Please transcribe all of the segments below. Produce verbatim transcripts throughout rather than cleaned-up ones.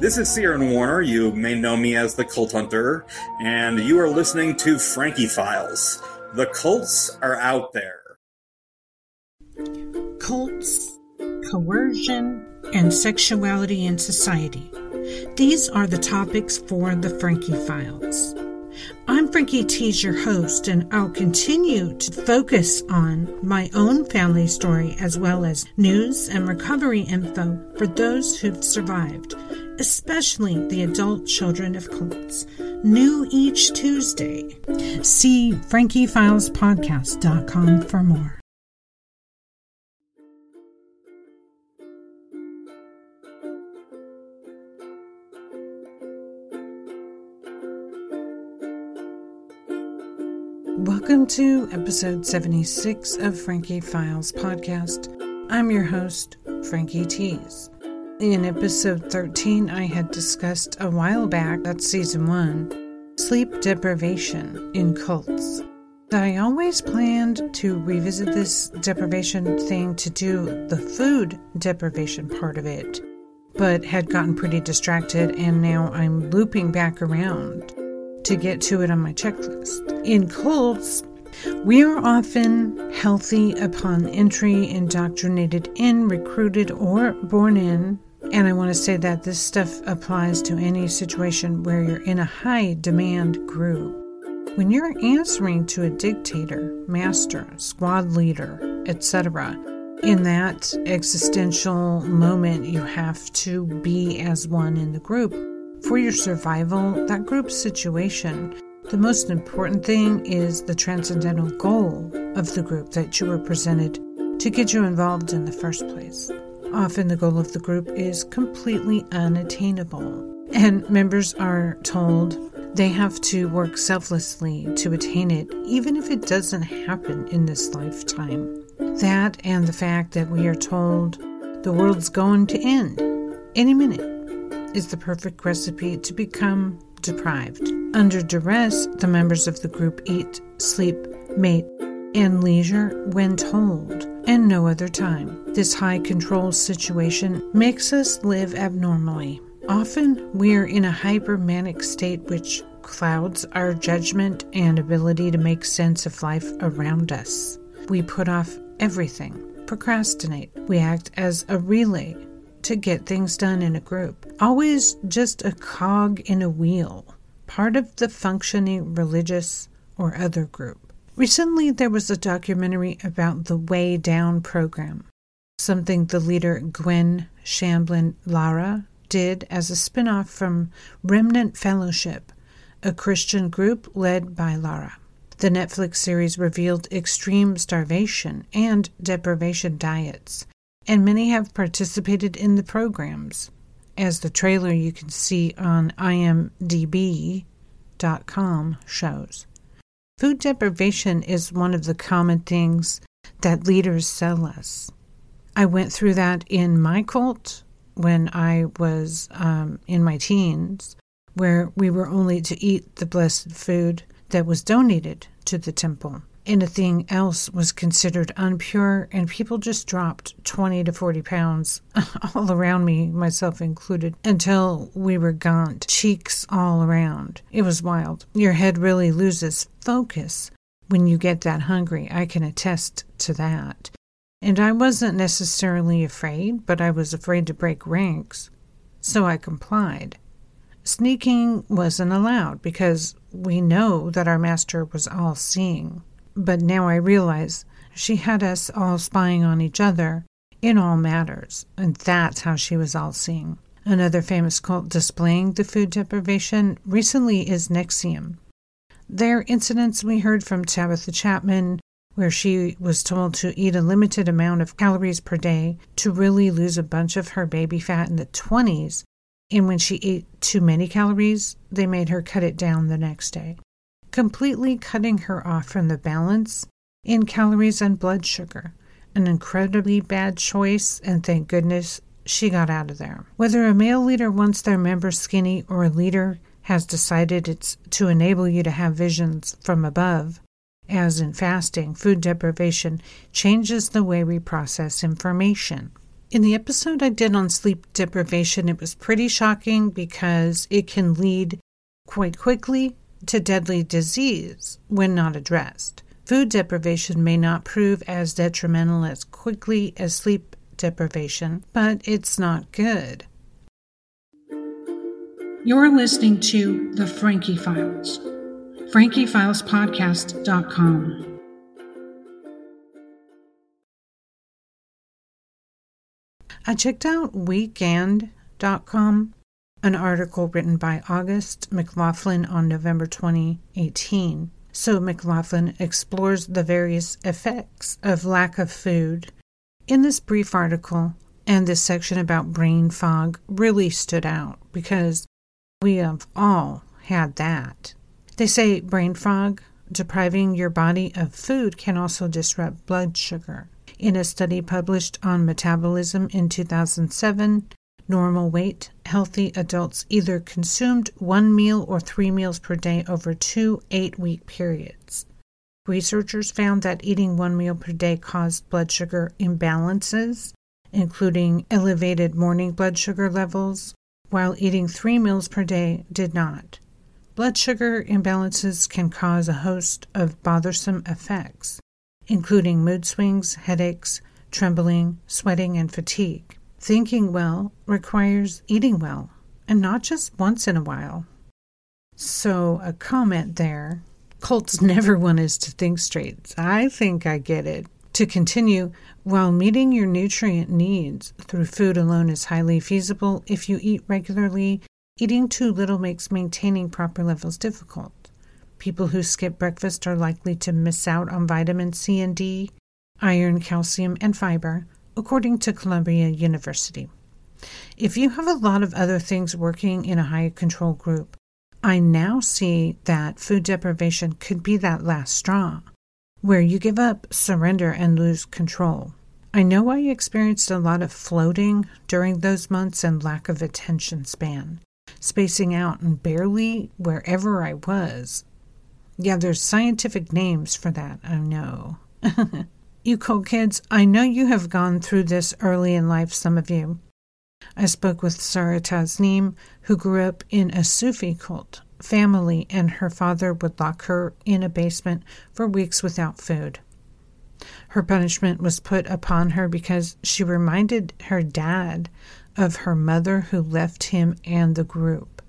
This is Ciaran Warner. You may know me as the Cult Hunter, and you are listening to Frankie Files. The cults are out there. Cults, coercion, and sexuality in society. These are the topics for the Frankie Files. I'm Frankie Tease, your host, and I'll continue to focus on my own family story as well as news and recovery info for those who've survived, especially the adult children of cults. New each Tuesday. See frankie files podcast dot com for more. Welcome to episode seventy-six of Frankie Files Podcast. I'm your host, Frankie Tease. In episode thirteen, I had discussed a while back, that's season one, sleep deprivation in cults. I always planned to revisit this deprivation thing to do the food deprivation part of it, but had gotten pretty distracted, and now I'm looping back around to get to it on my checklist. In cults, we are often healthy upon entry, indoctrinated in, recruited, or born in. And I want to say that this stuff applies to any situation where you're in a high demand group. When you're answering to a dictator, master, squad leader, et cetera, in that existential moment, you have to be as one in the group. For your survival, that group's situation, the most important thing is the transcendental goal of the group that you were presented to get you involved in the first place. Often the goal of the group is completely unattainable, and members are told they have to work selflessly to attain it, even if it doesn't happen in this lifetime. That and the fact that we are told the world's going to end any minute is the perfect recipe to become deprived. Under duress, the members of the group eat, sleep, mate, and leisure when told, and no other time. This high control situation makes us live abnormally. Often, we're in a hypermanic state which clouds our judgment and ability to make sense of life around us. We put off everything, procrastinate. We act as a relay to get things done in a group. Always just a cog in a wheel, part of the functioning religious or other group. Recently, there was a documentary about the Way Down program, something the leader Gwen Shamblin Lara did as a spinoff from Remnant Fellowship, a Christian group led by Lara. The Netflix series revealed extreme starvation and deprivation diets, and many have participated in the programs, as the trailer you can see on I M D B dot com shows. Food deprivation is one of the common things that leaders sell us. I went through that in my cult when I was um, in my teens, where we were only to eat the blessed food that was donated to the temple. Anything else was considered impure, and people just dropped twenty to forty pounds all around me, myself included, until we were gaunt, cheeks all around. It was wild. Your head really loses focus when you get that hungry. I can attest to that. And I wasn't necessarily afraid, but I was afraid to break ranks, so I complied. Sneaking wasn't allowed because we know that our master was all-seeing. But now I realize she had us all spying on each other in all matters, and that's how she was all-seeing. Another famous cult displaying the food deprivation recently is Nexium. There are incidents we heard from Tabitha Chapman where she was told to eat a limited amount of calories per day to really lose a bunch of her baby fat in the twenties, and when she ate too many calories, they made her cut it down the next day, completely cutting her off from the balance in calories and blood sugar. An incredibly bad choice, and thank goodness she got out of there. Whether a male leader wants their members skinny or a leader has decided it's to enable you to have visions from above, as in fasting, food deprivation changes the way we process information. In the episode I did on sleep deprivation, it was pretty shocking because it can lead quite quickly to deadly disease when not addressed. Food deprivation may not prove as detrimental as quickly as sleep deprivation, but it's not good. You're listening to The Frankie Files, frankie files podcast dot com. I checked out weekend dot com, an article written by August McLaughlin on November twenty eighteen. So McLaughlin explores the various effects of lack of food. In this brief article, and this section about brain fog really stood out because we have all had that. They say brain fog, depriving your body of food, can also disrupt blood sugar. In a study published on metabolism in two thousand seven, normal weight, healthy adults either consumed one meal or three meals per day over two eight-week periods. Researchers found that eating one meal per day caused blood sugar imbalances, including elevated morning blood sugar levels, while eating three meals per day did not. Blood sugar imbalances can cause a host of bothersome effects, including mood swings, headaches, trembling, sweating, and fatigue. Thinking well requires eating well, and not just once in a while. So a comment there. Cults never want us to think straight. I think I get it. To continue, while meeting your nutrient needs through food alone is highly feasible, if you eat regularly, eating too little makes maintaining proper levels difficult. People who skip breakfast are likely to miss out on vitamin C and D, iron, calcium, and fiber, according to Columbia University. If you have a lot of other things working in a high control group, I now see that food deprivation could be that last straw, where you give up, surrender, and lose control. I know I experienced a lot of floating during those months and lack of attention span, spacing out and barely wherever I was. Yeah, there's scientific names for that, I know. You cool kids, I know you have gone through this early in life, some of you. I spoke with Sarita Tazneem, who grew up in a Sufi cult family, and her father would lock her in a basement for weeks without food. Her punishment was put upon her because she reminded her dad of her mother who left him and the group.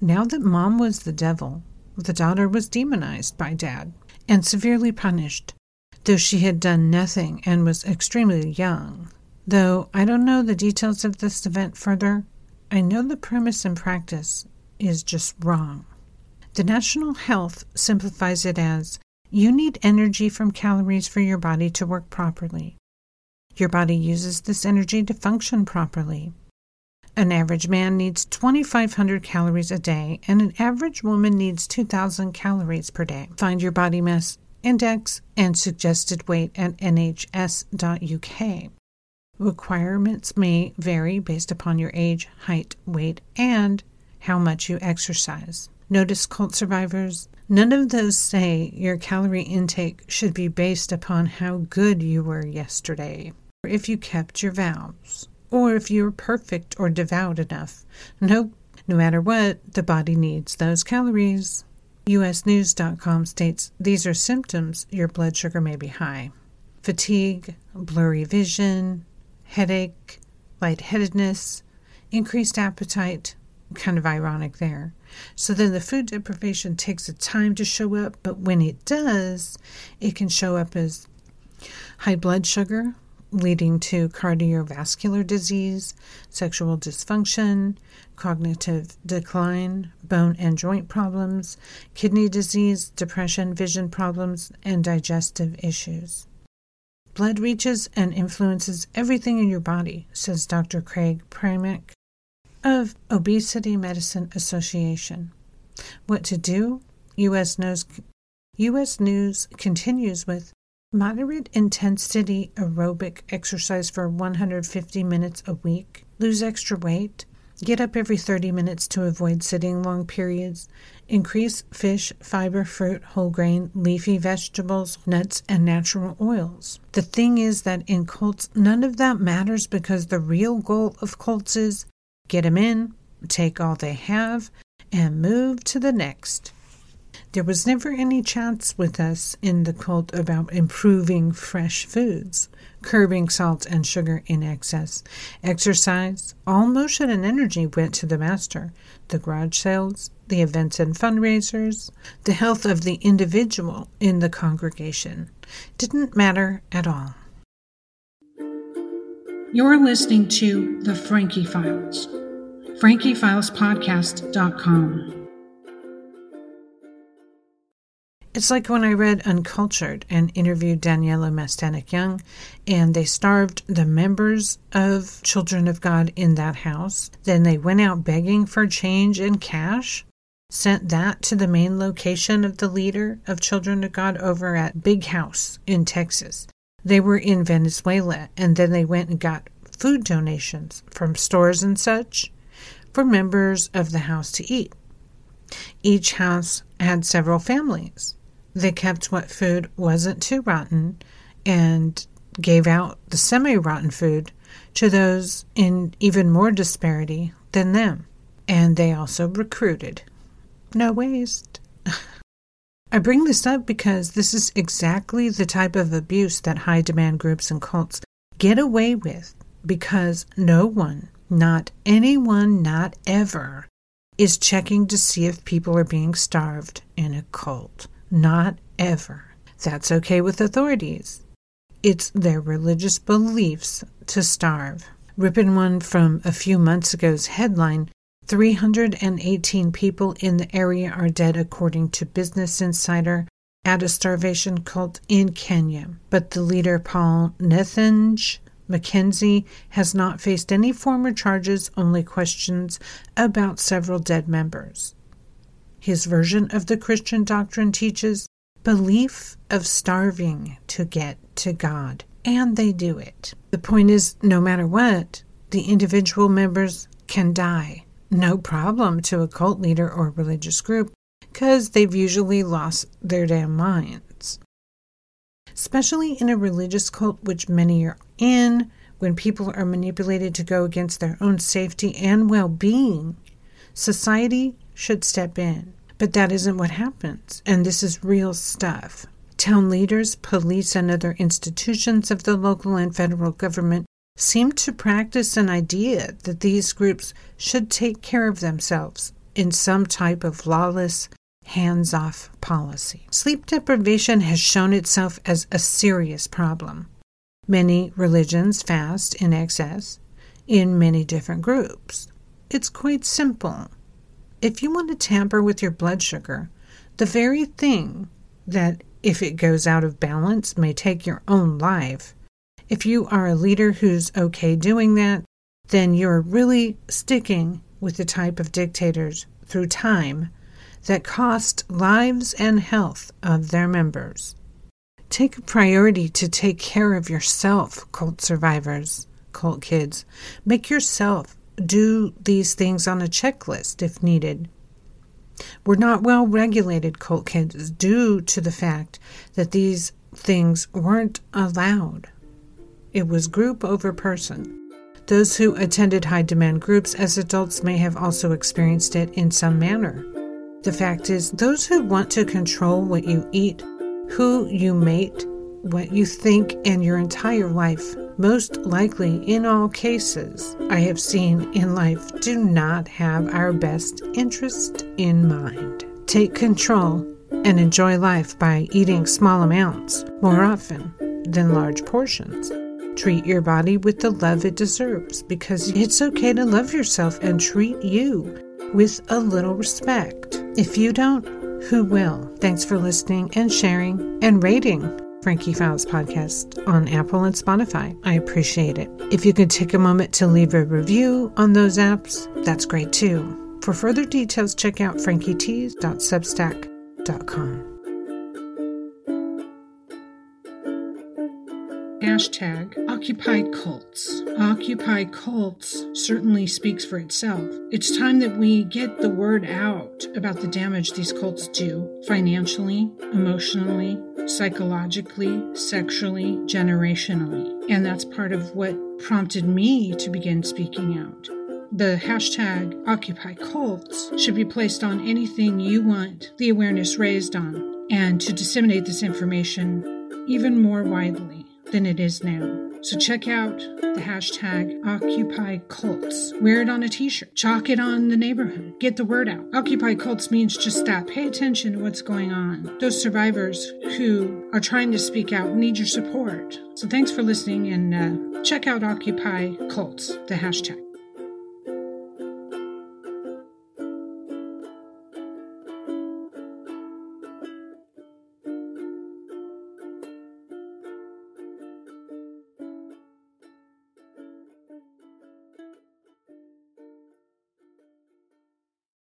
Now that mom was the devil, the daughter was demonized by dad and severely punished, though she had done nothing and was extremely young. Though I don't know the details of this event further, I know the premise and practice is just wrong. The National Health simplifies it as, you need energy from calories for your body to work properly. Your body uses this energy to function properly. An average man needs twenty-five hundred calories a day, and an average woman needs two thousand calories per day. Find your body mass index and suggested weight at N H S dot U K. Requirements may vary based upon your age, height, weight, and how much you exercise. Notice, cult survivors, none of those say your calorie intake should be based upon how good you were yesterday, or if you kept your vows, or if you're perfect or devout enough. Nope, no matter what, the body needs those calories. U S news dot com states these are symptoms your blood sugar may be high. Fatigue, blurry vision, headache, lightheadedness, increased appetite. Kind of ironic there. So then the food deprivation takes a time to show up, but when it does, it can show up as high blood sugar, leading to cardiovascular disease, sexual dysfunction, cognitive decline, bone and joint problems, kidney disease, depression, vision problems, and digestive issues. Blood reaches and influences everything in your body, says Doctor Craig Primack of Obesity Medicine Association. What to do? U S News, U S News continues with, moderate intensity aerobic exercise for one hundred fifty minutes a week, lose extra weight, Get up every thirty minutes to avoid sitting long periods. Increase fish, fiber, fruit, whole grain, leafy vegetables, nuts, and natural oils. The thing is that in cults, none of that matters because the real goal of cults is get them in, take all they have, and move to the next. There was never any chats with us in the cult about improving fresh foods, curbing salt and sugar in excess, exercise. All motion and energy went to the master, the garage sales, the events and fundraisers, the health of the individual in the congregation. Didn't matter at all. You're listening to The Frankie Files, frankie files podcast dot com. It's like when I read Uncultured and interviewed Daniela Mastanek Young, and they starved the members of Children of God in that house. Then they went out begging for change in cash, sent that to the main location of the leader of Children of God over at Big House in Texas. They were in Venezuela, and then they went and got food donations from stores and such for members of the house to eat. Each house had several families. They kept what food wasn't too rotten and gave out the semi-rotten food to those in even more disparity than them. And they also recruited. No waste. I bring this up because this is exactly the type of abuse that high-demand groups and cults get away with because no one, not anyone, not ever, is checking to see if people are being starved in a cult. Not ever. That's okay with authorities. It's their religious beliefs to starve. Ripping one from a few months ago's headline, three hundred eighteen people in the area are dead according to Business Insider at a starvation cult in Kenya. But the leader, Paul Nethinge McKenzie, has not faced any formal charges, only questions about several dead members. His version of the Christian doctrine teaches belief of starving to get to God, and they do it. The point is, no matter what, the individual members can die. No problem to a cult leader or religious group, because they've usually lost their damn minds. Especially in a religious cult, which many are in, when people are manipulated to go against their own safety and well-being, society should step in. But that isn't what happens, and this is real stuff. Town leaders, police, and other institutions of the local and federal government seem to practice an idea that these groups should take care of themselves in some type of lawless, hands-off policy. Sleep deprivation has shown itself as a serious problem. Many religions fast in excess in many different groups. It's quite simple. If you want to tamper with your blood sugar, the very thing that, if it goes out of balance, may take your own life, if you are a leader who's okay doing that, then you're really sticking with the type of dictators through time that cost lives and health of their members. Take a priority to take care of yourself, cult survivors, cult kids. Make yourself do these things on a checklist if needed. We're not well-regulated, cult kids, due to the fact that these things weren't allowed. It was group over person. Those who attended high-demand groups as adults may have also experienced it in some manner. The fact is, those who want to control what you eat, who you mate, what you think, and your entire life, most likely in all cases I have seen in life, do not have our best interest in mind. Take control and enjoy life by eating small amounts more often than large portions. Treat your body with the love it deserves, because it's okay to love yourself and treat you with a little respect. If you don't, who will? Thanks for listening and sharing and rating Frankie Files Podcast on Apple and Spotify. I appreciate it. If you could take a moment to leave a review on those apps, that's great too. For further details, check out frankie tease dot substack dot com. Hashtag Occupied Cults. Occupied Cults certainly speaks for itself. It's time that we get the word out about the damage these cults do financially, emotionally, psychologically, sexually, generationally. And that's part of what prompted me to begin speaking out. The hashtag Occupy Cults should be placed on anything you want the awareness raised on, and to disseminate this information even more widely than it is now. So check out the hashtag Occupy Cults. Wear it on a t-shirt. Chalk it on the neighborhood. Get the word out. Occupy Cults means just that. Pay attention to what's going on. Those survivors who are trying to speak out need your support. So thanks for listening, and uh, check out Occupy Cults, the hashtag.